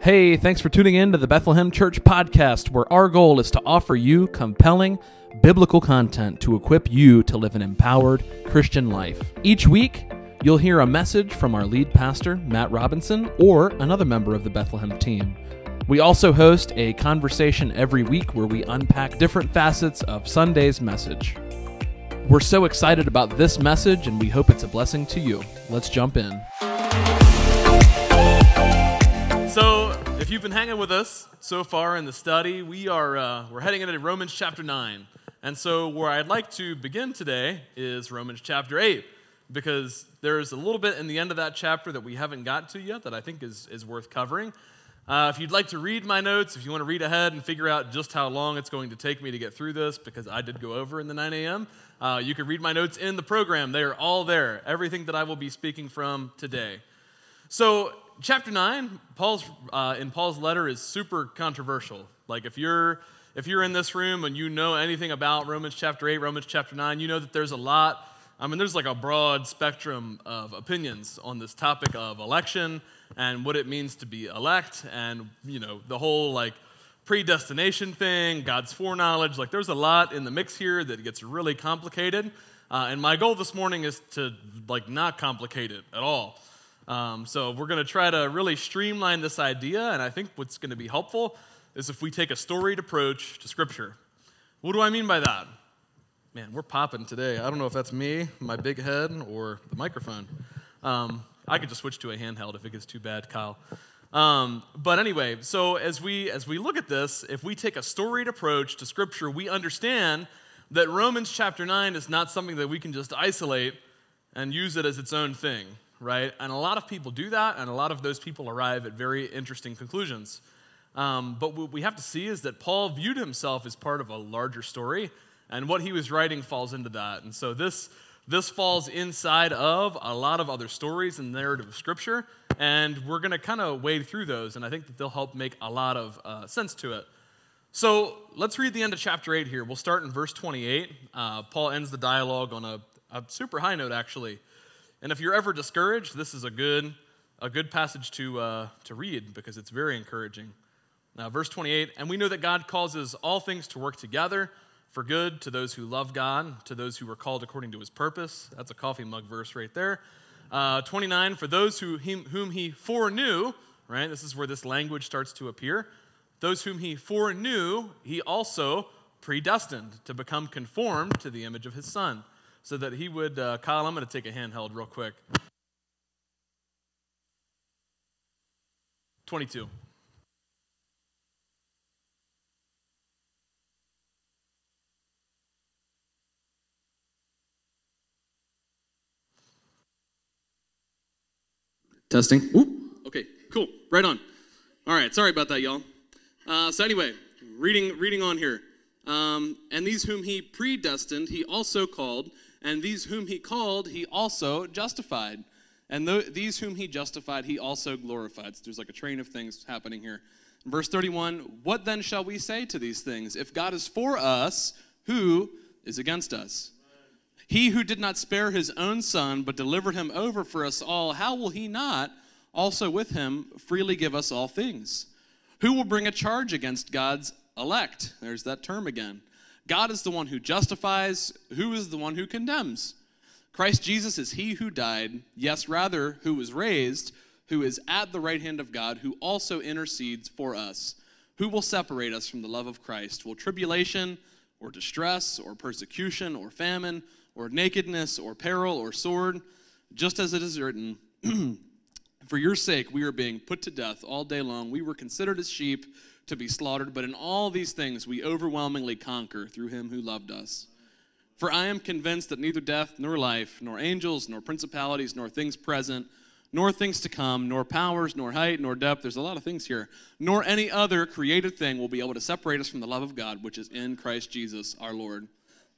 Hey, thanks for tuning in to the Bethlehem Church podcast, where our goal is to offer you compelling, biblical content to equip you to live an empowered Christian life. Each week, you'll hear a message from our lead pastor, Matt Robinson, or another member of the Bethlehem team. We also host a conversation every week where we unpack different facets of Sunday's message. We're so excited about this message, and we hope it's a blessing to you. Let's jump in. So, if you've been hanging with us so far in the study, we're heading into Romans chapter 9. And so where I'd like to begin today is Romans chapter 8, because there's a little bit in the end of that chapter that we haven't got to yet that I think is worth covering. If you'd like to read my notes, if you want to read ahead and figure out just how long it's going to take me to get through this, because I did go over in the 9 a.m., you can read my notes in the program. They are all there, everything that I will be speaking from today. So, chapter 9, Paul's letter is super controversial. Like, if you're in this room and you know anything about Romans chapter 8, Romans chapter 9, you know that there's a lot. I mean, there's like a broad spectrum of opinions on this topic of election and what it means to be elect, and, you know, the whole like predestination thing, God's foreknowledge. Like, there's a lot in the mix here that gets really complicated. And my goal this morning is to like not complicate it at all. So we're going to try to really streamline this idea, and I think what's going to be helpful is if we take a storied approach to Scripture. What do I mean by that? Man, we're popping today. I don't know if that's me, my big head, or the microphone. I could just switch to a handheld if it gets too bad, Kyle. But anyway, so as we look at this, if we take a storied approach to Scripture, we understand that Romans chapter 9 is not something that we can just isolate and use it as its own thing. Right? And a lot of people do that, and a lot of those people arrive at very interesting conclusions. But what we have to see is that Paul viewed himself as part of a larger story, and what he was writing falls into that. And so this falls inside of a lot of other stories in the narrative of Scripture, and we're going to kind of wade through those, and I think that they'll help make a lot of sense to it. So let's read the end of chapter 8 here. We'll start in verse 28. Paul ends the dialogue on a super high note, actually. And if you're ever discouraged, this is a good passage to read, because it's very encouraging. Now, verse 28, and we know that God causes all things to work together for good to those who love God, to those who were called according to his purpose. That's a coffee mug verse right there. 29, for those whom he foreknew, right, this is where this language starts to appear. Those whom he foreknew, he also predestined to become conformed to the image of his Son. So that he would, Kyle, I'm going to take a handheld real quick. 22. Testing. Ooh. Okay, cool. Right on. All right, sorry about that, y'all. So anyway, reading on here. And these whom he predestined, he also called. And these whom he called, he also justified. And these whom he justified, he also glorified. So there's like a train of things happening here. Verse 31, what then shall we say to these things? If God is for us, who is against us? He who did not spare his own Son, but delivered him over for us all, how will he not also with him freely give us all things? Who will bring a charge against God's elect? There's that term again. God is the one who justifies. Who is the one who condemns? Christ Jesus is he who died, yes, rather, who was raised, who is at the right hand of God, who also intercedes for us. Who will separate us from the love of Christ? Will tribulation, or distress, or persecution, or famine, or nakedness, or peril, or sword? Just as it is written, for your sake we are being put to death all day long. We were considered as sheep to be slaughtered, but in all these things we overwhelmingly conquer through him who loved us. For I am convinced that neither death nor life, nor angels, nor principalities, nor things present, nor things to come, nor powers, nor height, nor depth, there's a lot of things here, nor any other created thing will be able to separate us from the love of God, which is in Christ Jesus our Lord.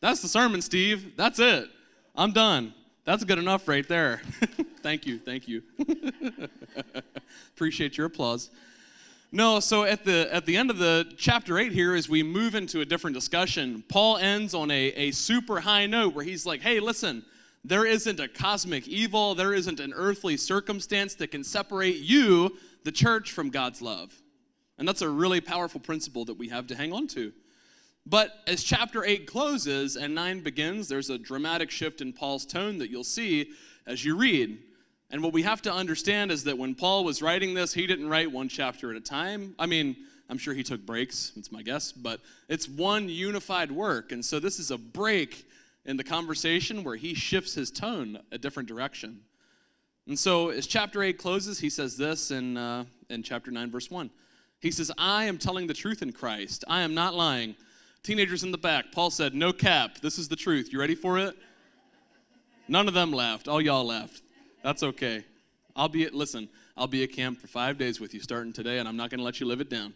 That's the sermon, Steve. That's it. I'm done. That's good enough right there. Thank you. Appreciate your applause. No, so at the end of the chapter 8 here, as we move into a different discussion, Paul ends on a super high note where he's like, hey, listen, There isn't a cosmic evil. There isn't an earthly circumstance that can separate you, the church, from God's love. And that's a really powerful principle that we have to hang on to. But as chapter 8 closes and 9 begins, there's a dramatic shift in Paul's tone that you'll see as you read. And what we have to understand is that when Paul was writing this, he didn't write one chapter at a time. I mean, I'm sure he took breaks, it's my guess, but it's one unified work. And so this is a break in the conversation where he shifts his tone a different direction. And so as chapter 8 closes, he says this in chapter 9, verse 1. He says, I am telling the truth in Christ. I am not lying. Teenagers in the back, Paul said, no cap, this is the truth. You ready for it? None of them laughed. All y'all laughed. That's okay. I'll be at camp for 5 days with you starting today, and I'm not going to let you live it down.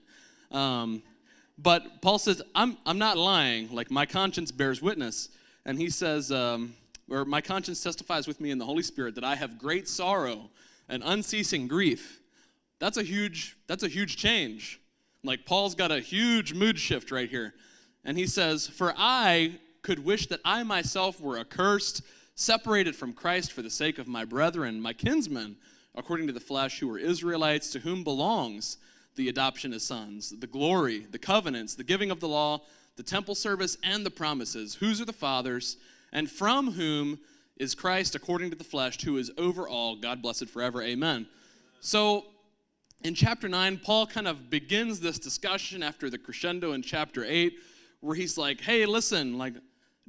But Paul says, I'm not lying. Like, my conscience bears witness. And he says, or my conscience testifies with me in the Holy Spirit that I have great sorrow and unceasing grief. That's a huge change. Like, Paul's got a huge mood shift right here. And he says, for I could wish that I myself were accursed, separated from Christ for the sake of my brethren, my kinsmen, according to the flesh, who are Israelites, to whom belongs the adoption as sons, the glory, the covenants, the giving of the law, the temple service, and the promises, whose are the fathers, and from whom is Christ according to the flesh, who is over all, God blessed forever, amen. So in chapter 9, Paul kind of begins this discussion after the crescendo in chapter 8, where he's like, hey, listen, like,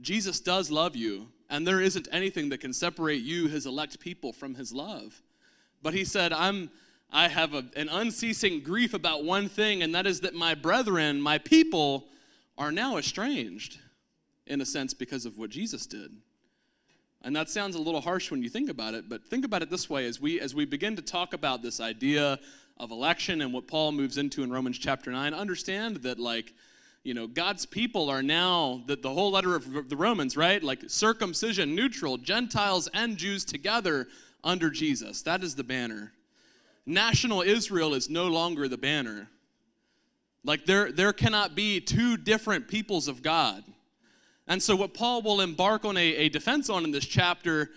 Jesus does love you, and there isn't anything that can separate you, his elect people, from his love. But he said, I have an unceasing grief about one thing, and that is that my brethren, my people, are now estranged, in a sense, because of what Jesus did. And that sounds a little harsh when you think about it, but think about it this way. As we begin to talk about this idea of election and what Paul moves into in Romans chapter 9, understand that, like, you know, God's people are now, the whole letter of the Romans, right? Like, circumcision, neutral, Gentiles and Jews together under Jesus. That is the banner. National Israel is no longer the banner. Like, there cannot be two different peoples of God. And so what Paul will embark on a defense on in this chapter,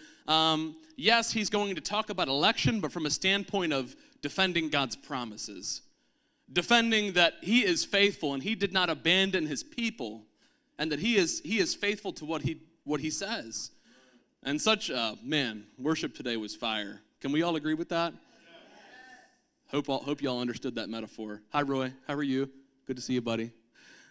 yes, he's going to talk about election, but from a standpoint of defending God's promises. Defending that he is faithful and he did not abandon his people, and that he is faithful to what he says. And such, man, worship today was fire. Can we all agree with that? Hope y'all understood that metaphor. Hi, Roy. How are you? Good to see you, buddy.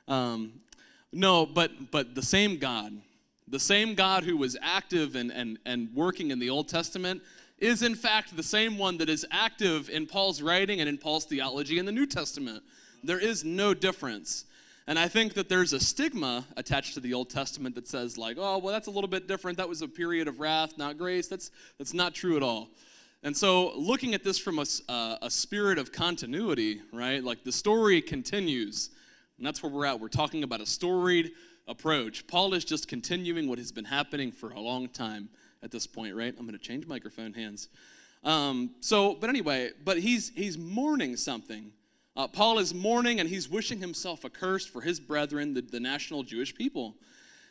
No, but the same God who was active and working in the Old Testament is in fact the same one that is active in Paul's writing and in Paul's theology in the New Testament. There is no difference. And I think that there's a stigma attached to the Old Testament that says, like, oh, well, that's a little bit different. That was a period of wrath, not grace. That's not true at all. And so looking at this from a spirit of continuity, right, like the story continues, and that's where we're at. We're talking about a storied approach. Paul is just continuing what has been happening for a long time at this point, right? I'm going to change microphone hands. But he's mourning something. Paul is mourning, and he's wishing himself accursed for his brethren, the national Jewish people.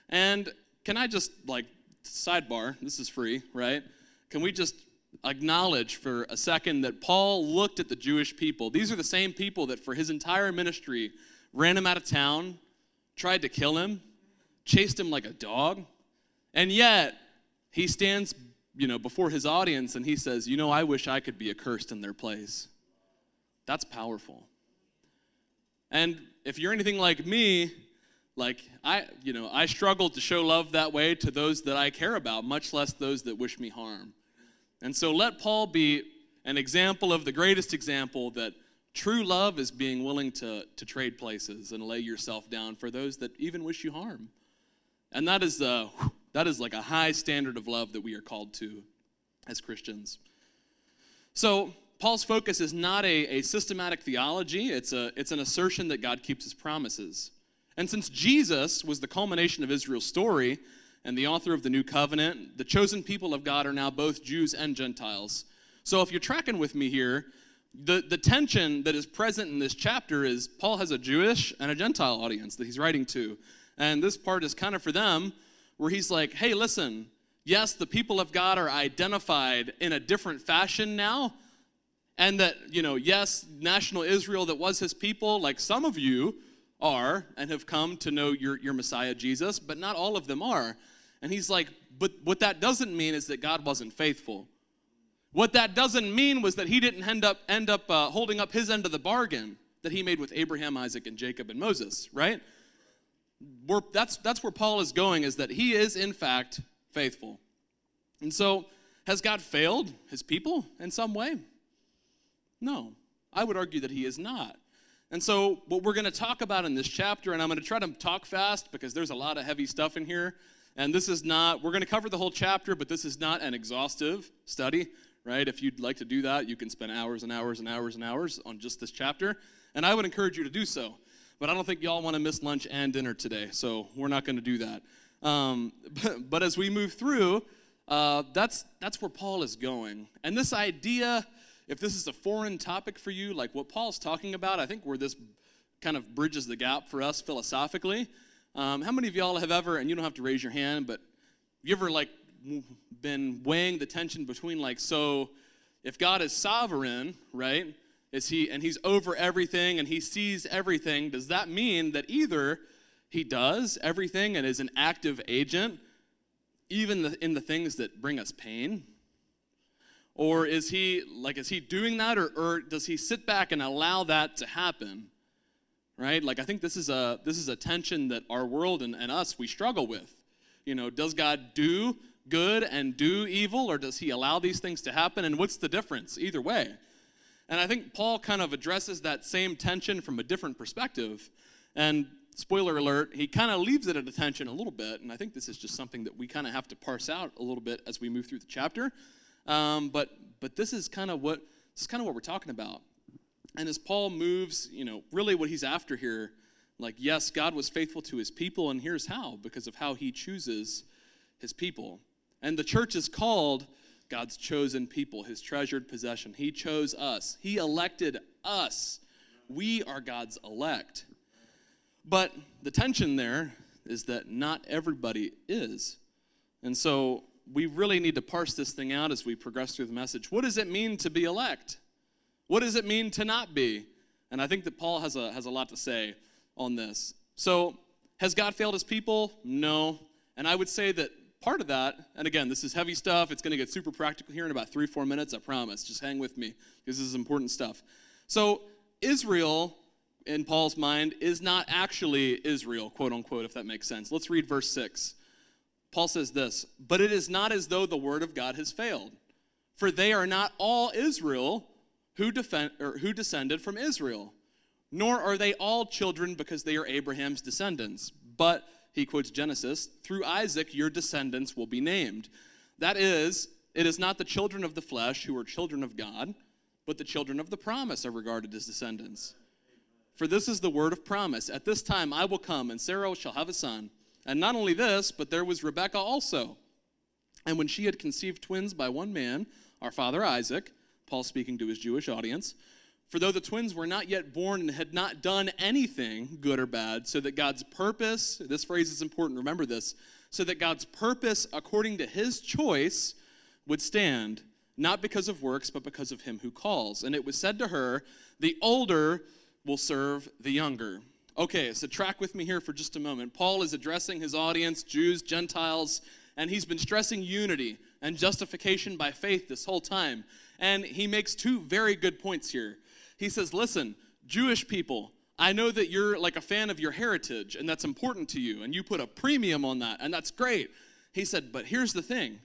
And can I just, like, sidebar, this is free, right? Can we just acknowledge for a second that Paul looked at the Jewish people? These are the same people that for his entire ministry ran him out of town, tried to kill him, chased him like a dog, and yet he stands, you know, before his audience and he says, you know, I wish I could be accursed in their place. That's powerful. And if you're anything like me, like, I struggle to show love that way to those that I care about, much less those that wish me harm. And so let Paul be an example of the greatest example that true love is being willing to trade places and lay yourself down for those that even wish you harm. And that is like a high standard of love that we are called to as Christians. So Paul's focus is not a systematic theology. It's an assertion that God keeps his promises. And since Jesus was the culmination of Israel's story, and the author of the New Covenant, the chosen people of God are now both Jews and Gentiles. So if you're tracking with me here, the tension that is present in this chapter is Paul has a Jewish and a Gentile audience that he's writing to. And this part is kind of for them, where he's like, hey, listen, yes, the people of God are identified in a different fashion now, and that, you know, yes, national Israel that was his people, like some of you are and have come to know your Messiah Jesus, but not all of them are. And he's like, but what that doesn't mean is that God wasn't faithful. What that doesn't mean was that he didn't end up holding up his end of the bargain that he made with Abraham, Isaac, and Jacob, and Moses, right? That's where Paul is going, is that he is, in fact, faithful. And so, has God failed his people in some way? No. I would argue that he is not. And so, what we're going to talk about in this chapter, and I'm going to try to talk fast because there's a lot of heavy stuff in here, and this is not, we're going to cover the whole chapter, but this is not an exhaustive study, right? If you'd like to do that, you can spend hours and hours and hours and hours on just this chapter, and I would encourage you to do so. But I don't think y'all want to miss lunch and dinner today, so we're not going to do that. But as we move through, that's where Paul is going. And this idea, if this is a foreign topic for you, like what Paul's talking about, I think where this kind of bridges the gap for us philosophically. How many of y'all have ever, and you don't have to raise your hand, but you ever like been weighing the tension between like, so if God is sovereign, right, is he, and he's over everything and he sees everything, does that mean that either he does everything and is an active agent, even in the things that bring us pain? Or is he, like, is he doing that, or does he sit back and allow that to happen? Right? Like, I think this is a tension that our world and us, we struggle with. You know, does God do good and do evil, or does he allow these things to happen? And what's the difference either way? And I think Paul kind of addresses that same tension from a different perspective. And spoiler alert, he kind of leaves it at attention a little bit, and I think this is just something that we kind of have to parse out a little bit as we move through the chapter. But this is kind of what we're talking about. And as Paul moves, you know, really what he's after here, like, yes, God was faithful to his people, and here's how, because of how he chooses his people. And the church is called God's chosen people, his treasured possession. He chose us. He elected us. We are God's elect. But the tension there is that not everybody is. And so we really need to parse this thing out as we progress through the message. What does it mean to be elect? What does it mean to not be? And I think that Paul has a lot to say on this. So, has God failed his people? No. And I would say that part of that, and again, this is heavy stuff. It's going to get super practical here in about 3-4 minutes, I promise. Just hang with me, because this is important stuff. So, Israel, in Paul's mind, is not actually Israel, quote unquote, if that makes sense. Let's read verse 6. Paul says this, "But it is not as though the word of God has failed, for they are not all Israel who descended from Israel, nor are they all children because they are Abraham's descendants. But," he quotes Genesis, "through Isaac your descendants will be named. That is, it is not the children of the flesh who are children of God, but the children of the promise are regarded as descendants. For this is the word of promise. At this time I will come, and Sarah shall have a son. And not only this, but there was Rebekah also. And when she had conceived twins by one man, our father Isaac," Paul speaking to his Jewish audience, "for though the twins were not yet born and had not done anything, good or bad, so that God's purpose," this phrase is important, remember this, "so that God's purpose according to his choice would stand, not because of works, but because of him who calls. And it was said to her, the older will serve the younger." Okay, so track with me here for just a moment. Paul is addressing his audience, Jews, Gentiles, and he's been stressing unity and justification by faith this whole time. And he makes two very good points here. He says, listen, Jewish people, I know that you're like a fan of your heritage, and that's important to you, and you put a premium on that, and that's great. He said, but here's the thing.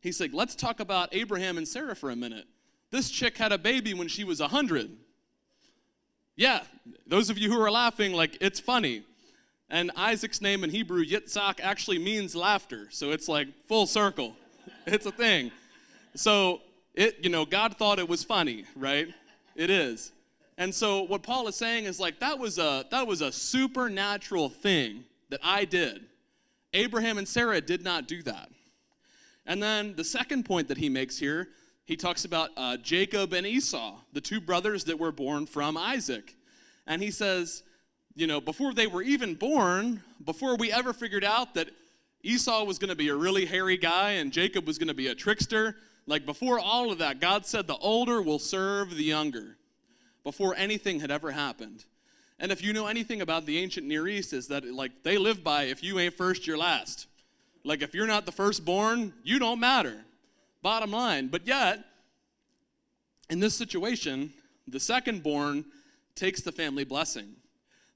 He said, let's talk about Abraham and Sarah for a minute. This chick had a baby when she was 100. Yeah, those of you who are laughing, like, it's funny. And Isaac's name in Hebrew, Yitzhak, actually means laughter, so it's like full circle. It's a thing. So, you know, God thought it was funny, right? It is. And so what Paul is saying is like, that was a supernatural thing that I did. Abraham and Sarah did not do that. And then the second point that he makes here, he talks about Jacob and Esau, the two brothers that were born from Isaac. And he says, you know, before they were even born, before we ever figured out that Esau was going to be a really hairy guy, and Jacob was going to be a trickster. Like, before all of that, God said the older will serve the younger, before anything had ever happened. And if you know anything about the ancient Near East, is that, like, they live by, if you ain't first, you're last. Like, if you're not the firstborn, you don't matter. Bottom line. But yet, in this situation, the secondborn takes the family blessing.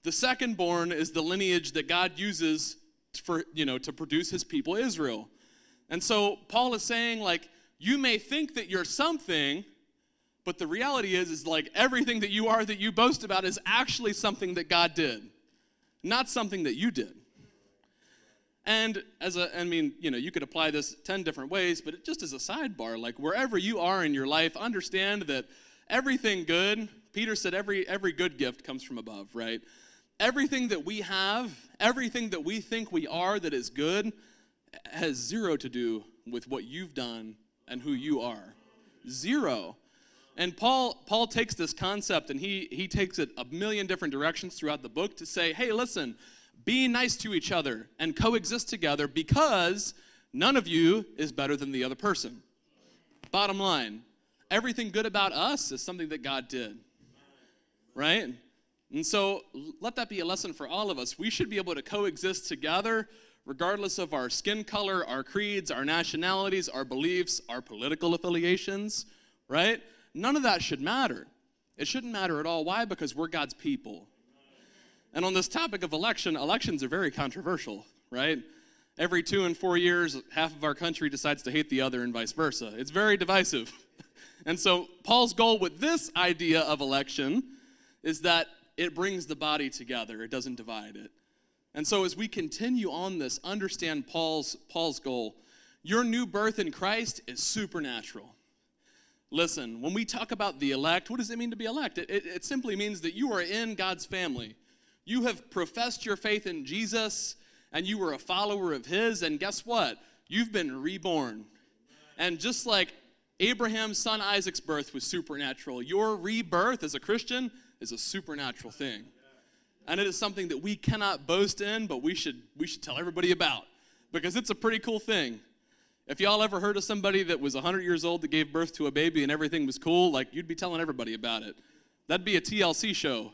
The secondborn is the lineage that God uses for, to produce his people Israel. And so Paul is saying, like, you may think that you're something, but the reality is like everything that you are that you boast about is actually something that God did, not something that you did. And you could apply this 10 different ways, but just as a sidebar, like wherever you are in your life, understand that everything good, Peter said every good gift comes from above, right? Everything that we have, everything that we think we are that is good has zero to do with what you've done and who you are. Zero. And Paul takes this concept and he takes it a million different directions throughout the book to say, hey, listen, be nice to each other and coexist together because none of you is better than the other person. Bottom line, everything good about us is something that God did, right? And so let that be a lesson for all of us. We should be able to coexist together regardless of our skin color, our creeds, our nationalities, our beliefs, our political affiliations, right? None of that should matter. It shouldn't matter at all. Why? Because we're God's people. And on this topic of elections are very controversial, right? Every 2 and 4 years, half of our country decides to hate the other and vice versa. It's very divisive. And so Paul's goal with this idea of election is that it brings the body together. It doesn't divide it. And so as we continue on this, understand Paul's goal. Your new birth in Christ is supernatural. Listen, when we talk about the elect, what does it mean to be elect? It simply means that you are in God's family. You have professed your faith in Jesus, and you were a follower of his, and guess what? You've been reborn. And just like Abraham's son Isaac's birth was supernatural, your rebirth as a Christian is a supernatural thing. And it is something that we cannot boast in, but we should tell everybody about, because it's a pretty cool thing. If y'all ever heard of somebody that was 100 years old that gave birth to a baby and everything was cool, like, you'd be telling everybody about it. That'd be a TLC show.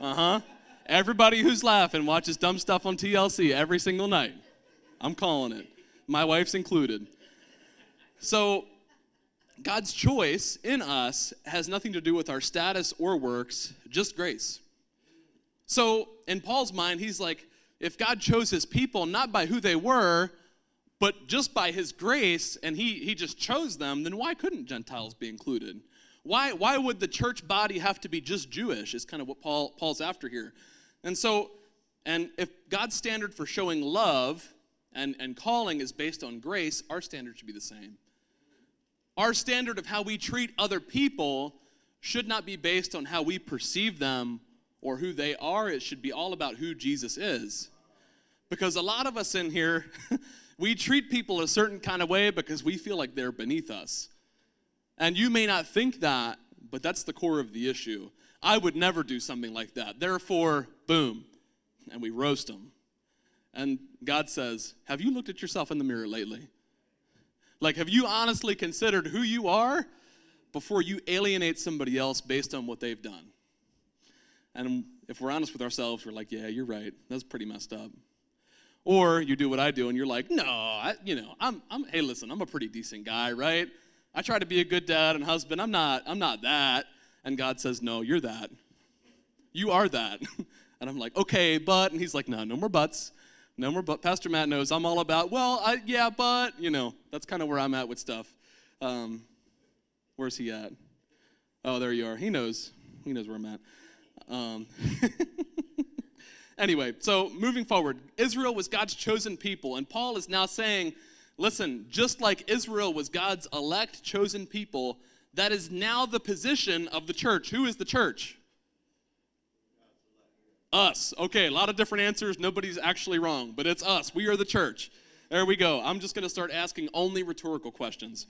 Uh-huh. Everybody who's laughing watches dumb stuff on TLC every single night. I'm calling it. My wife's included. So God's choice in us has nothing to do with our status or works, just grace. So in Paul's mind, he's like, if God chose his people not by who they were, but just by his grace, and he just chose them, then why couldn't Gentiles be included? Why would the church body have to be just Jewish, is kind of what Paul's after here. And so, and if God's standard for showing love and calling is based on grace, our standard should be the same. Our standard of how we treat other people should not be based on how we perceive them or who they are. It should be all about who Jesus is. Because a lot of us in here... we treat people a certain kind of way because we feel like they're beneath us. And you may not think that, but that's the core of the issue. I would never do something like that. Therefore, boom, and we roast them. And God says, have you looked at yourself in the mirror lately? Like, have you honestly considered who you are before you alienate somebody else based on what they've done? And if we're honest with ourselves, we're like, yeah, you're right. That's pretty messed up. Or you do what I do, and you're like, no, hey, listen, I'm a pretty decent guy, right? I try to be a good dad and husband. I'm not that. And God says, no, you're that. You are that. And I'm like, okay, but. And he's like, no more buts. No more but. Pastor Matt knows I'm all about, that's kind of where I'm at with stuff. Where's he at? Oh, there you are. He knows where I'm at. Anyway, so moving forward, Israel was God's chosen people, and Paul is now saying, listen, just like Israel was God's elect chosen people, that is now the position of the church. Who is the church? Us. Okay, a lot of different answers. Nobody's actually wrong, but it's us. We are the church. There we go. I'm just going to start asking only rhetorical questions.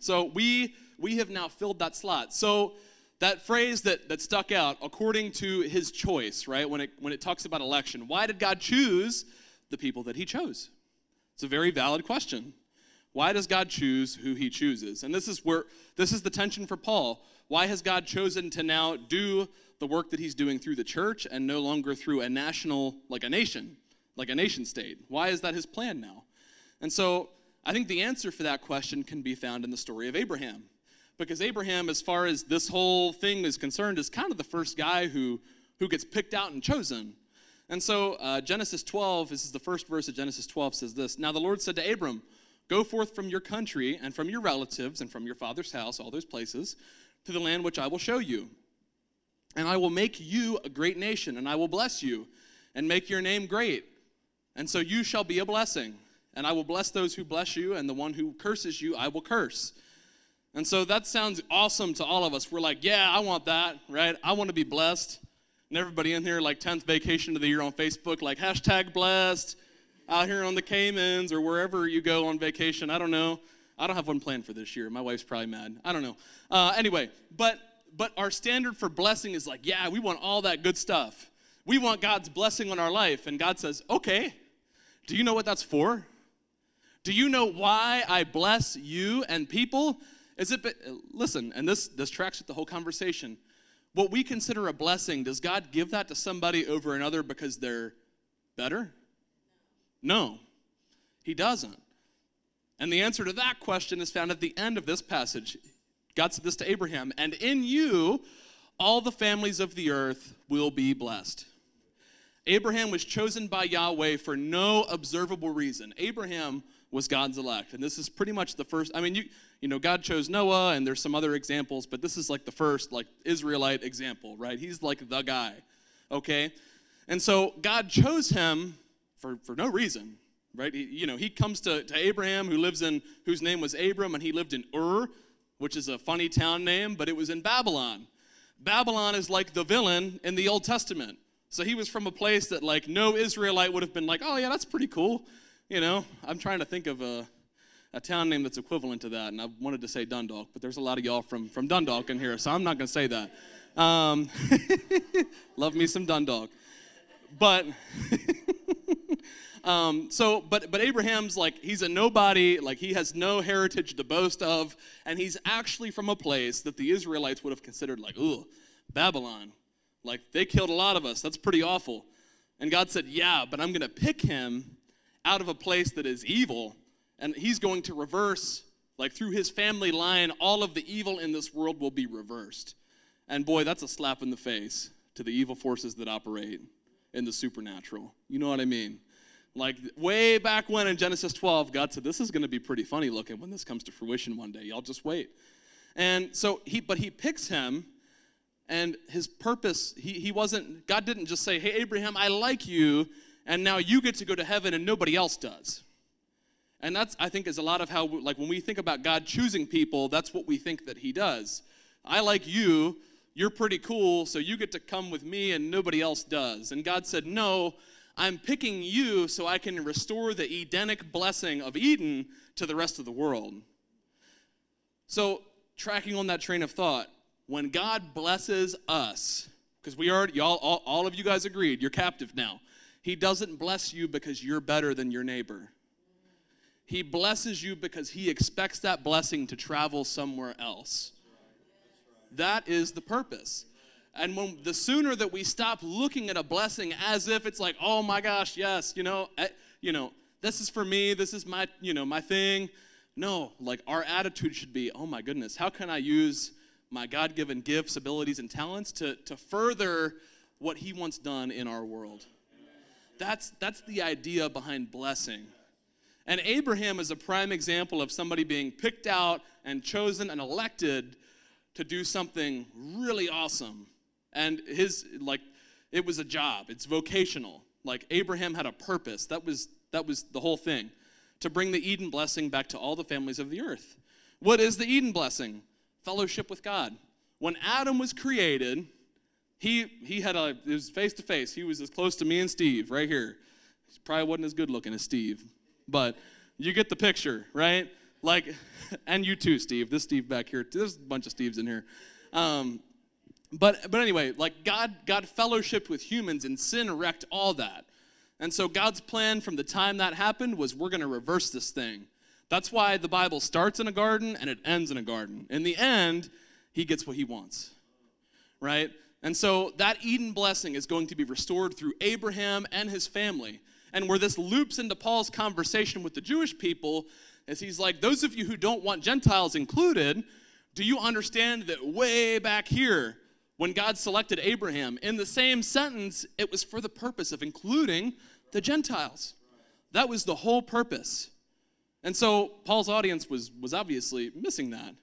So we have now filled that slot. So that phrase that stuck out, according to his choice, right? When it talks about election, why did God choose the people that he chose? It's a very valid question. Why does God choose who he chooses? And this is the tension for Paul. Why has God chosen to now do the work that he's doing through the church and no longer through a national, like a nation state? Why is that his plan now? And so I think the answer for that question can be found in the story of Abraham. Because Abraham, as far as this whole thing is concerned, is kind of the first guy who gets picked out and chosen. And so Genesis 12, this is the first verse of Genesis 12, says this. Now the Lord said to Abram, go forth from your country and from your relatives and from your father's house, all those places, to the land which I will show you. And I will make you a great nation, and I will bless you and make your name great. And so you shall be a blessing. And I will bless those who bless you, and the one who curses you I will curse. And so that sounds awesome to all of us. We're like, yeah, I want that, right? I want to be blessed. And everybody in here, like 10th vacation of the year on Facebook, like #blessed, out here on the Caymans or wherever you go on vacation. I don't know. I don't have one planned for this year. My wife's probably mad. I don't know. Anyway, but our standard for blessing is like, yeah, we want all that good stuff. We want God's blessing on our life. And God says, okay, do you know what that's for? Do you know why I bless you and people? Listen, and this tracks with the whole conversation. What we consider a blessing, does God give that to somebody over another because they're better? No, he doesn't. And the answer to that question is found at the end of this passage. God said this to Abraham, and in you, all the families of the earth will be blessed. Abraham was chosen by Yahweh for no observable reason. Abraham was God's elect. And this is pretty much the first, I mean, you know, God chose Noah, and there's some other examples, but this is like the first, like, Israelite example, right? He's like the guy, okay? And so God chose him for no reason, right? He comes to Abraham, whose name was Abram, and he lived in Ur, which is a funny town name, but it was in Babylon. Babylon is like the villain in the Old Testament. So he was from a place that, like, no Israelite would have been like, oh, yeah, that's pretty cool. You know, I'm trying to think of a town name that's equivalent to that, and I wanted to say Dundalk, but there's a lot of y'all from Dundalk in here, so I'm not going to say that. Love me some Dundalk. But but Abraham's like, he's a nobody, like he has no heritage to boast of, and he's actually from a place that the Israelites would have considered like, ooh, Babylon. Like, they killed a lot of us. That's pretty awful. And God said, yeah, but I'm going to pick him out of a place that is evil, and he's going to reverse, like through his family line, all of the evil in this world will be reversed. And boy, that's a slap in the face to the evil forces that operate in the supernatural. You know what I mean? Like, way back when in Genesis 12, God said, this is going to be pretty funny looking when this comes to fruition one day. Y'all just wait. And so he picks him, and his purpose, God didn't just say, hey, Abraham, I like you, and now you get to go to heaven and nobody else does. And that's, I think, is a lot of how, like, when we think about God choosing people, that's what we think that he does. I like you, you're pretty cool, so you get to come with me and nobody else does. And God said, no, I'm picking you so I can restore the Edenic blessing of Eden to the rest of the world. So, tracking on that train of thought, when God blesses us, because we already, y'all, all of you guys agreed, you're captive now. He doesn't bless you because you're better than your neighbor. He blesses you because he expects that blessing to travel somewhere else. That is the purpose. And the sooner that we stop looking at a blessing as if it's like, oh my gosh, yes, this is for me, this is my, my thing. No, like, our attitude should be, oh my goodness, how can I use my God-given gifts, abilities, and talents to further what he wants done in our world? That's the idea behind blessing. And Abraham is a prime example of somebody being picked out and chosen and elected to do something really awesome. And it was a job. It's vocational. Like, Abraham had a purpose. That was the whole thing, to bring the Eden blessing back to all the families of the earth. What is the Eden blessing? Fellowship with God. When Adam was created, it was face to face. He was as close to me and Steve right here. He probably wasn't as good looking as Steve. But you get the picture, right? Like, and you too, Steve. This Steve back here. There's a bunch of Steves in here. But anyway, like God fellowshiped with humans, and sin wrecked all that. And so God's plan from the time that happened was, we're going to reverse this thing. That's why the Bible starts in a garden and it ends in a garden. In the end, he gets what he wants, right? And so that Eden blessing is going to be restored through Abraham and his family. And where this loops into Paul's conversation with the Jewish people is he's like, those of you who don't want Gentiles included, do you understand that way back here, when God selected Abraham, in the same sentence, it was for the purpose of including the Gentiles. That was the whole purpose. And so Paul's audience was obviously missing that.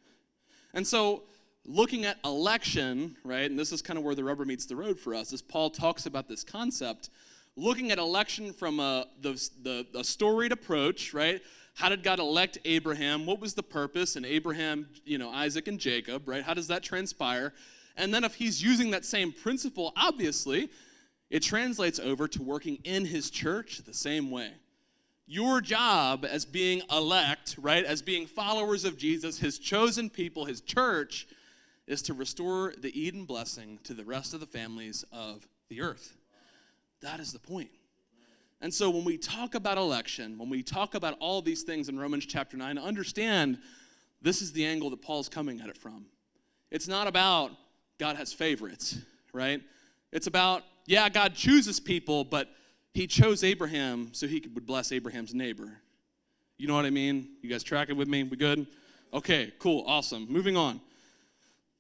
And so looking at election, right, and this is kind of where the rubber meets the road for us, as Paul talks about this concept, looking at election from a storied approach, right? How did God elect Abraham? What was the purpose? And Abraham, Isaac and Jacob, right? How does that transpire? And then if he's using that same principle, obviously, it translates over to working in his church the same way. Your job as being elect, right, as being followers of Jesus, his chosen people, his church, is to restore the Eden blessing to the rest of the families of the earth. That is the point. And so when we talk about election, when we talk about all these things in Romans chapter 9, understand this is the angle that Paul's coming at it from. It's not about God has favorites, right? It's about, yeah, God chooses people, but he chose Abraham so he would bless Abraham's neighbor. You know what I mean? You guys tracking with me? We good? Okay, cool, awesome. Moving on.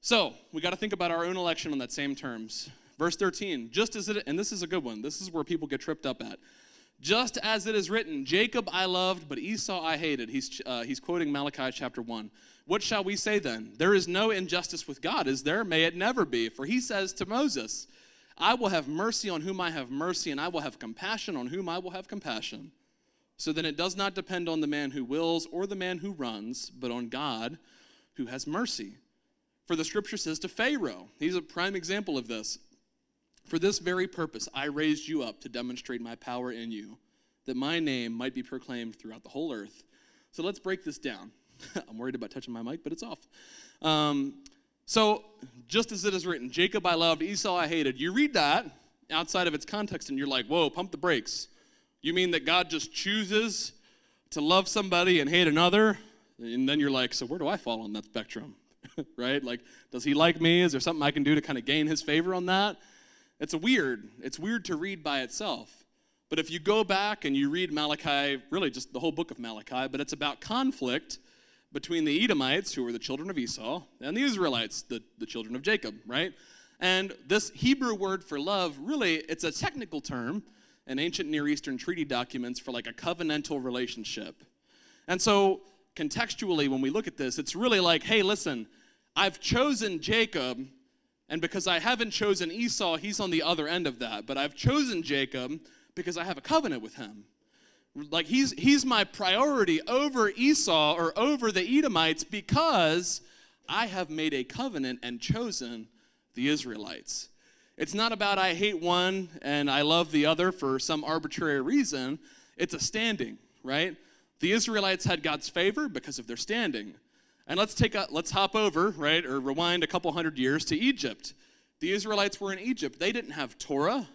So we got to think about our own election on that same terms. Verse 13, just as it, and this is a good one. This is where people get tripped up at. Just as it is written, Jacob I loved, but Esau I hated. He's quoting Malachi chapter 1. What shall we say then? There is no injustice with God, is there? May it never be. For he says to Moses, I will have mercy on whom I have mercy, and I will have compassion on whom I will have compassion. So then it does not depend on the man who wills or the man who runs, but on God who has mercy. For the scripture says to Pharaoh, he's a prime example of this, for this very purpose I raised you up to demonstrate my power in you, that my name might be proclaimed throughout the whole earth. So let's break this down. I'm worried about touching my mic, but it's off. So just as it is written, Jacob I loved, Esau I hated. You read that outside of its context, and you're like, whoa, pump the brakes. You mean that God just chooses to love somebody and hate another? And then you're like, so where do I fall on that spectrum? Right? Like, does he like me? Is there something I can do to kind of gain his favor on that? It's weird to read by itself. But if you go back and you read Malachi, really just the whole book of Malachi, but it's about conflict between the Edomites, who were the children of Esau, and the Israelites, the children of Jacob, right? And this Hebrew word for love, really, it's a technical term in ancient Near Eastern treaty documents for like a covenantal relationship. And so contextually, when we look at this, it's really like, hey, listen, I've chosen Jacob, and because I haven't chosen Esau, he's on the other end of that. But I've chosen Jacob because I have a covenant with him. Like, he's my priority over Esau or over the Edomites because I have made a covenant and chosen the Israelites. It's not about I hate one and I love the other for some arbitrary reason. It's a standing, right? The Israelites had God's favor because of their standing. And let's hop over, right, or rewind a couple hundred years to Egypt. The Israelites were in Egypt. They didn't have Torah.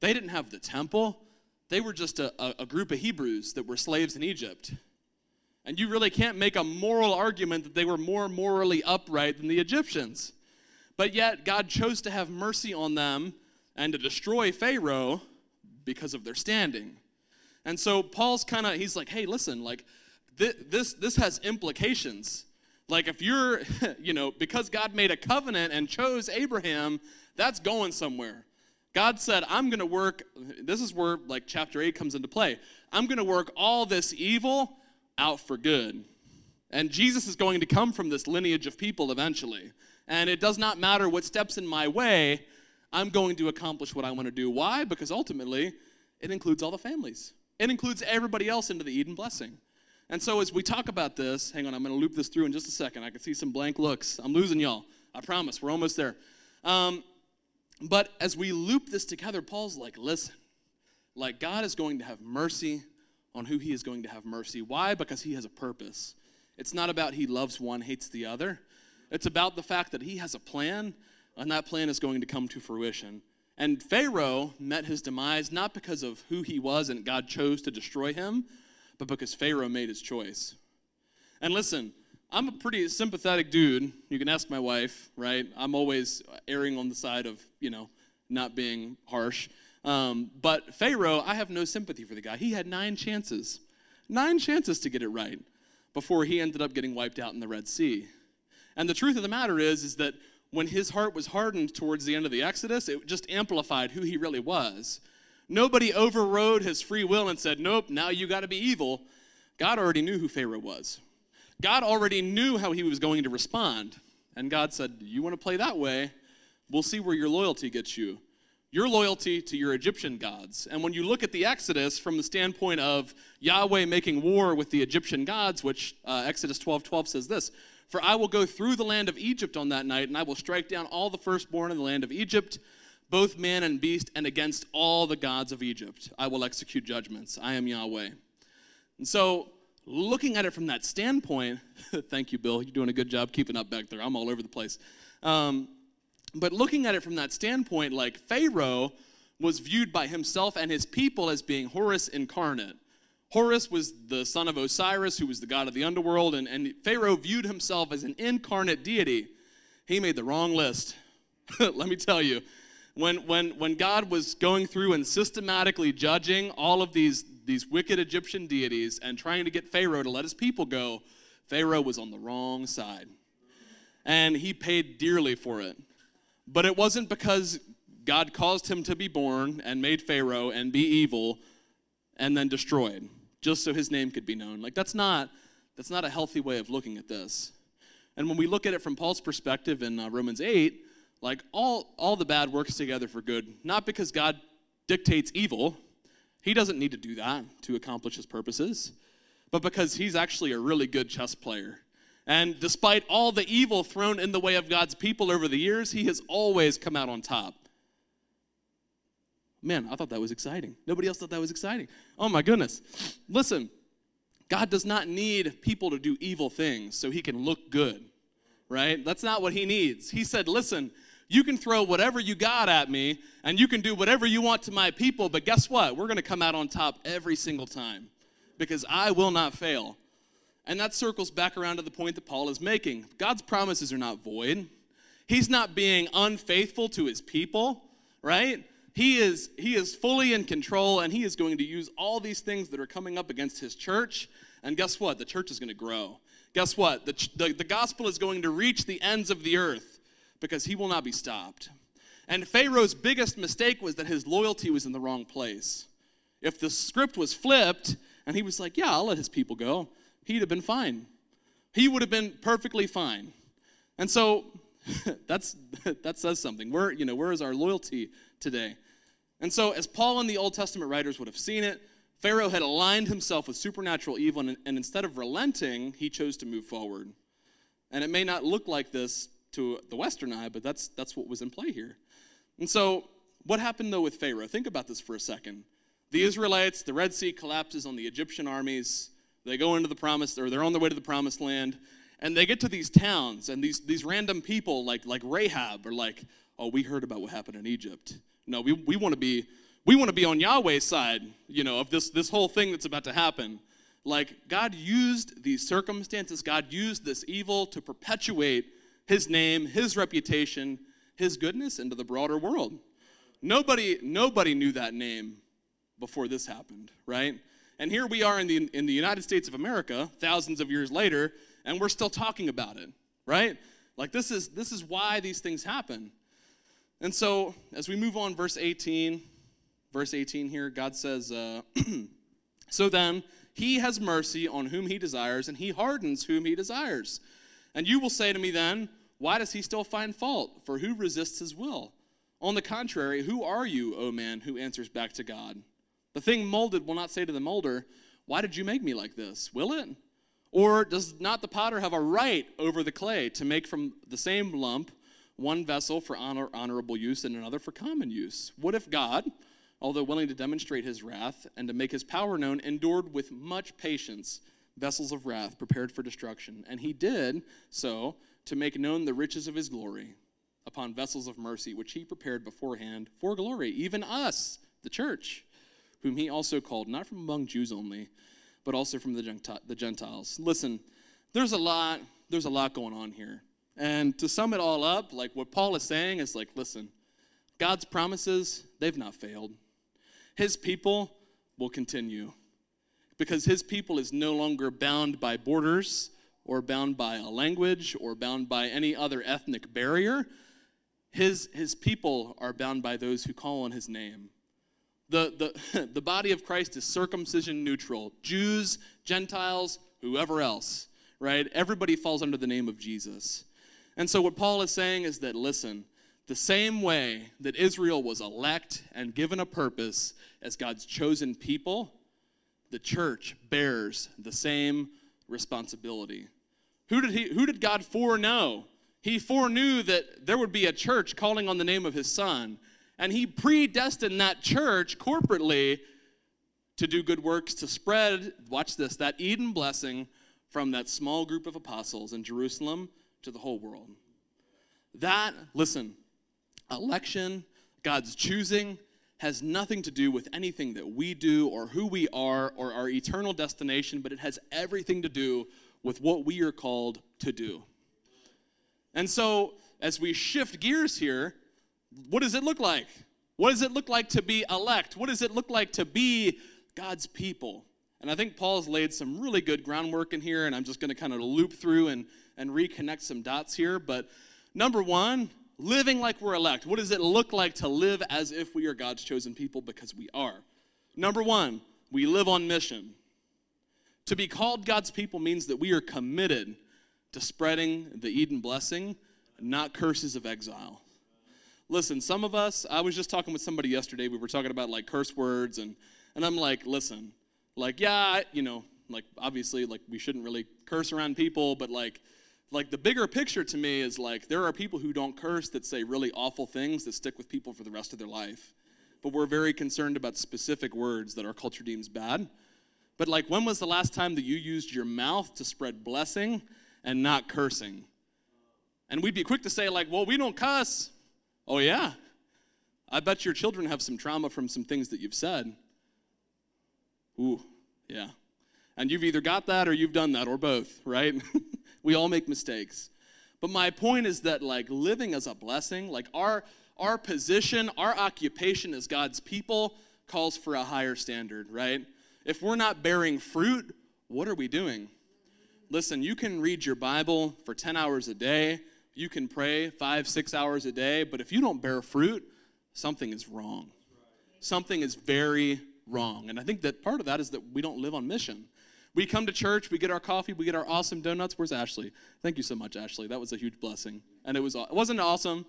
They didn't have the temple. They were just a group of Hebrews that were slaves in Egypt. And you really can't make a moral argument that they were more morally upright than the Egyptians. But yet God chose to have mercy on them and to destroy Pharaoh because of their standing. And so Paul's kind of, he's like, hey, listen, like this has implications. Like if you're, because God made a covenant and chose Abraham, that's going somewhere. God said, I'm going to work, this is where like chapter 8 comes into play. I'm going to work all this evil out for good. And Jesus is going to come from this lineage of people eventually. And it does not matter what steps in my way, I'm going to accomplish what I want to do. Why? Because ultimately, it includes all the families. It includes everybody else into the Eden blessing. And so as we talk about this, hang on, I'm going to loop this through in just a second. I can see some blank looks. I'm losing y'all. I promise. We're almost there. But as we loop this together, Paul's like, listen, like God is going to have mercy on who he is going to have mercy. Why? Because he has a purpose. It's not about he loves one, hates the other. It's about the fact that he has a plan and that plan is going to come to fruition. And Pharaoh met his demise not because of who he was and God chose to destroy him, but because Pharaoh made his choice. And listen, I'm a pretty sympathetic dude. You can ask my wife, right? I'm always erring on the side of, you know, not being harsh. But Pharaoh, I have no sympathy for the guy. He had 9 chances. 9 chances to get it right before he ended up getting wiped out in the Red Sea. And the truth of the matter is that when his heart was hardened towards the end of the Exodus, it just amplified who he really was. Nobody overrode his free will and said, nope, now you got to be evil. God already knew who Pharaoh was. God already knew how he was going to respond. And God said, you want to play that way? We'll see where your loyalty gets you. Your loyalty to your Egyptian gods. And when you look at the Exodus from the standpoint of Yahweh making war with the Egyptian gods, which Exodus 12:12 says this, for I will go through the land of Egypt on that night, and I will strike down all the firstborn in the land of Egypt, both man and beast, and against all the gods of Egypt. I will execute judgments. I am Yahweh. And so, looking at it from that standpoint, thank you, Bill. You're doing a good job keeping up back there. I'm all over the place. But looking at it from that standpoint, like Pharaoh was viewed by himself and his people as being Horus incarnate. Horus was the son of Osiris, who was the god of the underworld, and Pharaoh viewed himself as an incarnate deity. He made the wrong list. Let me tell you, when God was going through and systematically judging all of these wicked Egyptian deities and trying to get Pharaoh to let his people go, Pharaoh was on the wrong side. And he paid dearly for it. But it wasn't because God caused him to be born and made Pharaoh and be evil and then destroyed, just so his name could be known. Like, that's not a healthy way of looking at this. And when we look at it from Paul's perspective in Romans 8, like all the bad works together for good, not because God dictates evil. He doesn't need to do that to accomplish his purposes, but because he's actually a really good chess player. And despite all the evil thrown in the way of God's people over the years, he has always come out on top. Man, I thought that was exciting. Nobody else thought that was exciting. Oh my goodness. Listen, God does not need people to do evil things so he can look good, right? That's not what he needs. He said, listen, you can throw whatever you got at me, and you can do whatever you want to my people, but guess what? We're going to come out on top every single time because I will not fail. And that circles back around to the point that Paul is making. God's promises are not void. He's not being unfaithful to his people, right? He is fully in control, and he is going to use all these things that are coming up against his church. And guess what? The church is going to grow. Guess what? The gospel is going to reach the ends of the earth because he will not be stopped. And Pharaoh's biggest mistake was that his loyalty was in the wrong place. If the script was flipped and he was like, yeah, I'll let his people go, he'd have been fine. He would have been perfectly fine. And so that says something. Where is our loyalty today? And so as Paul and the Old Testament writers would have seen it, Pharaoh had aligned himself with supernatural evil, and instead of relenting, he chose to move forward. And it may not look like this to the Western eye, but that's what was in play here. And so what happened, though, with Pharaoh? Think about this for a second. The Israelites, the Red Sea collapses on the Egyptian armies. They go into the promised, or they're on their way to the promised land, and they get to these towns, and these random people like Rahab are like, oh, we heard about what happened in Egypt. No, we want to be on Yahweh's side, you know, of this whole thing that's about to happen. Like, God used these circumstances, God used this evil to perpetuate his name, his reputation, his goodness into the broader world. Nobody knew that name before this happened, right? And here we are in the United States of America, thousands of years later, and we're still talking about it, right? Like, this is why these things happen. And so, as we move on, verse 18 here, God says, so then, he has mercy on whom he desires, and he hardens whom he desires. And you will say to me then, why does he still find fault? For who resists his will? On the contrary, who are you, O man, who answers back to God? The thing molded will not say to the molder, why did you make me like this? Will it? Or does not the potter have a right over the clay to make from the same lump one vessel for honorable use and another for common use? What if God, although willing to demonstrate his wrath and to make his power known, endured with much patience vessels of wrath prepared for destruction? And he did so to make known the riches of his glory upon vessels of mercy, which he prepared beforehand for glory, even us, the church, whom he also called, not from among Jews only, but also from the Gentiles. Listen, there's a lot going on here. And to sum it all up, like what Paul is saying is like, listen, God's promises, they've not failed. His people will continue because his people is no longer bound by borders or bound by a language or bound by any other ethnic barrier. His people are bound by those who call on his name. The body of Christ is circumcision neutral. Jews, Gentiles, whoever else, right? Everybody falls under the name of Jesus. And so what Paul is saying is that, listen, the same way that Israel was elect and given a purpose as God's chosen people, the church bears the same responsibility. Who did God foreknow? He foreknew that there would be a church calling on the name of his son. And he predestined that church corporately to do good works, to spread, watch this, that Eden blessing from that small group of apostles in Jerusalem to the whole world. That, listen, election, God's choosing, has nothing to do with anything that we do or who we are or our eternal destination, but it has everything to do with what we are called to do. And so, as we shift gears here, what does it look like? What does it look like to be elect? What does it look like to be God's people? And I think Paul's laid some really good groundwork in here, and I'm just going to kind of loop through and reconnect some dots here. But number one, living like we're elect. What does it look like to live as if we are God's chosen people? Because we are. Number one, we live on mission. To be called God's people means that we are committed to spreading the Eden blessing, not curses of exile. Listen, some of us, I was just talking with somebody yesterday. We were talking about, like, curse words, and I'm like, listen, like, yeah, you know, like, obviously, like, we shouldn't really curse around people, but, like, the bigger picture to me is, like, there are people who don't curse that say really awful things that stick with people for the rest of their life, but we're very concerned about specific words that our culture deems bad, but, like, when was the last time that you used your mouth to spread blessing and not cursing? And we'd be quick to say, like, well, we don't cuss. Oh, yeah. I bet your children have some trauma from some things that you've said. Ooh, yeah. And you've either got that or you've done that or both, right? We all make mistakes. But my point is that, like, living as a blessing, like, our position, our occupation as God's people calls for a higher standard, right? If we're not bearing fruit, what are we doing? Listen, you can read your Bible for 10 hours a day. You can pray 5-6 hours a day, but if you don't bear fruit, something is wrong. Something is very wrong. And I think that part of that is that we don't live on mission. We come to church, we get our coffee, we get our awesome donuts. Where's Ashley? Thank you so much, Ashley. That was a huge blessing. And wasn't it awesome?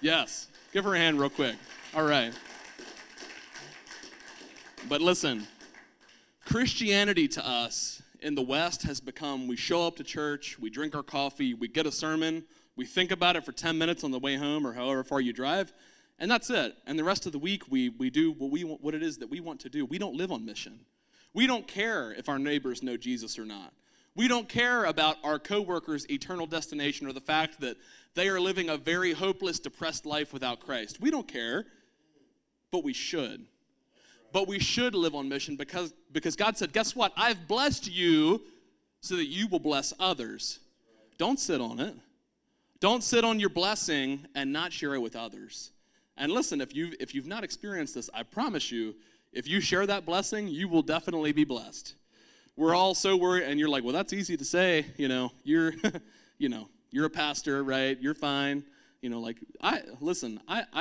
Yes. Give her a hand real quick. All right. But listen, Christianity to us in the West has become, we show up to church, we drink our coffee, we get a sermon, we think about it for 10 minutes on the way home or however far you drive, and that's it. And the rest of the week, we do what it is that we want to do. We don't live on mission. We don't care if our neighbors know Jesus or not. We don't care about our coworkers' eternal destination or the fact that they are living a very hopeless, depressed life without Christ. We don't care, but we should. But we should live on mission because God said, guess what? I've blessed you so that you will bless others. Don't sit on it. Don't sit on your blessing and not share it with others. And listen, if you've not experienced this, I promise you, if you share that blessing, you will definitely be blessed. We're all so worried, and you're like, well, that's easy to say. You know, you're, you know, you're a pastor, right? You're fine. You know, like, I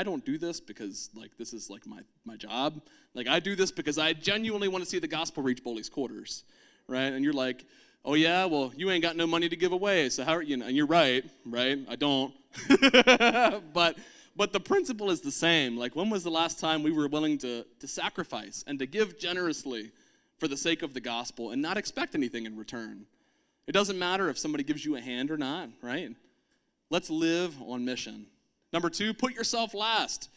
don't do this because, like, this is, like, my job. Like, I do this because I genuinely want to see the gospel reach Boley's quarters, right? And you're like, oh, yeah, well, you ain't got no money to give away, so how are you? And you're right? I don't. But the principle is the same. Like, when was the last time we were willing to sacrifice and to give generously for the sake of the gospel and not expect anything in return? It doesn't matter if somebody gives you a hand or not, right? Let's live on mission. Number two, put yourself last.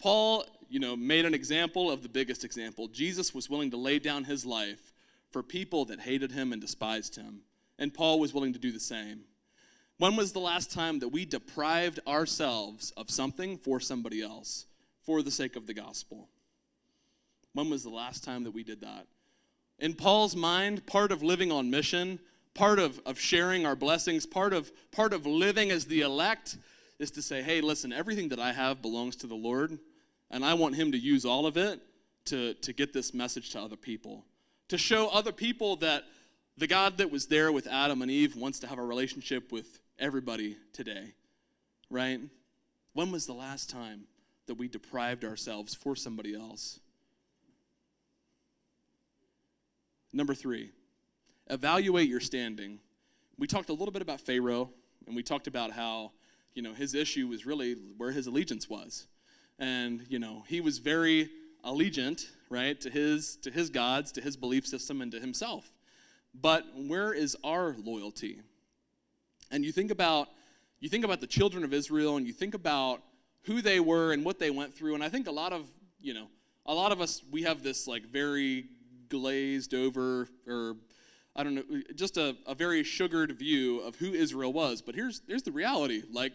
Paul, you know, made an example of the biggest example. Jesus was willing to lay down his life for people that hated him and despised him. And Paul was willing to do the same. When was the last time that we deprived ourselves of something for somebody else for the sake of the gospel? When was the last time that we did that? In Paul's mind, part of living on mission, part of sharing our blessings, part of living as the elect is to say, hey, listen, everything that I have belongs to the Lord, and I want him to use all of it to get this message to other people, to show other people that the God that was there with Adam and Eve wants to have a relationship with everybody today, right? When was the last time that we deprived ourselves for somebody else? Number three, evaluate your standing. We talked a little bit about Pharaoh, and we talked about how, you know, his issue was really where his allegiance was. And, you know, he was very allegiant, right, to his gods, to his belief system, and to himself. But where is our loyalty? And you think about the children of Israel, and you think about who they were and what they went through. And I think a lot of us, we have this like very glazed over, or I don't know, just a very sugared view of who Israel was. But here's the reality. Like,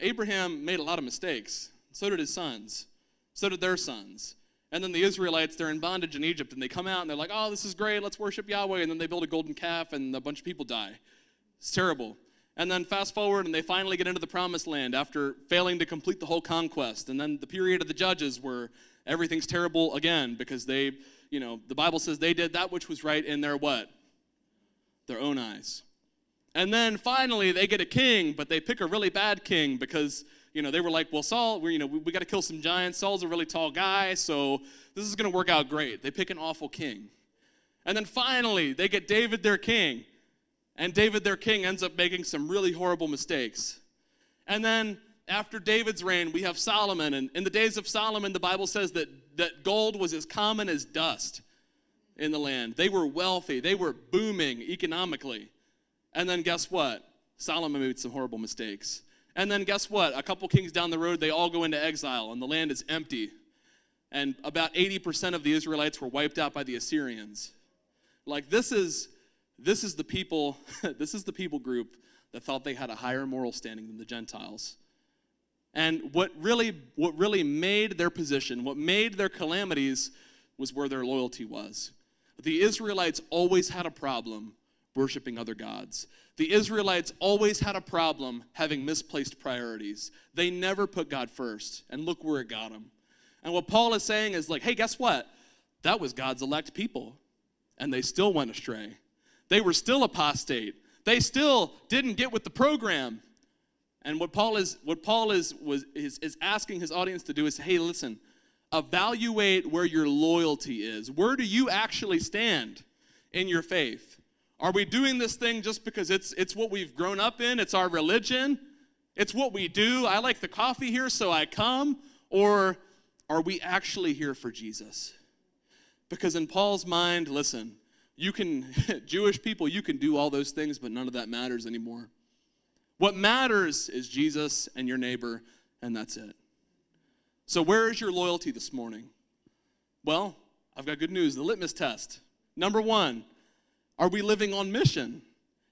Abraham made a lot of mistakes. So did his sons. So did their sons. And then the Israelites, they're in bondage in Egypt, and they come out, and they're like, oh, this is great, let's worship Yahweh. And then they build a golden calf, and a bunch of people die. It's terrible. And then fast forward, and they finally get into the promised land after failing to complete the whole conquest. And then the period of the judges where everything's terrible again, because they, you know, the Bible says they did that which was right in their what? Their own eyes. And then finally they get a king, but they pick a really bad king because, you know, they were like, well, Saul, we got to kill some giants. Saul's a really tall guy, so this is going to work out great. They pick an awful king. And then finally, they get David their king. And David their king ends up making some really horrible mistakes. And then after David's reign, we have Solomon. And in the days of Solomon, the Bible says that gold was as common as dust in the land. They were wealthy. They were booming economically. And then guess what? Solomon made some horrible mistakes. And then guess what? A couple kings down the road, they all go into exile, and the land is empty. And about 80% of the Israelites were wiped out by the Assyrians. Like, this is the people, this is the people group that thought they had a higher moral standing than the Gentiles. And what really made their position, what made their calamities, was where their loyalty was. The Israelites always had a problem worshiping other gods. The Israelites always had a problem having misplaced priorities. They never put God first, and look where it got them. And what Paul is saying is like, hey, guess what? That was God's elect people, and they still went astray. They were still apostate. They still didn't get with the program. And what Paul is asking his audience to do is, hey, listen, evaluate where your loyalty is. Where do you actually stand in your faith? Are we doing this thing just because it's what we've grown up in? It's our religion? It's what we do? I like the coffee here, so I come? Or are we actually here for Jesus? Because in Paul's mind, listen, Jewish people, you can do all those things, but none of that matters anymore. What matters is Jesus and your neighbor, and that's it. So where is your loyalty this morning? Well, I've got good news, the litmus test. Number one, are we living on mission?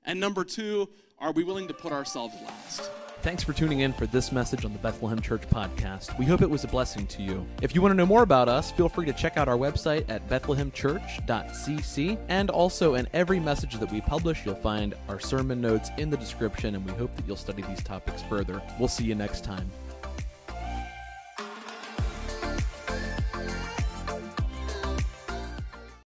And number two, are we willing to put ourselves last? Thanks for tuning in for this message on the Bethlehem Church podcast. We hope it was a blessing to you. If you want to know more about us, feel free to check out our website at BethlehemChurch.cc. And also in every message that we publish, you'll find our sermon notes in the description, and we hope that you'll study these topics further. We'll see you next time.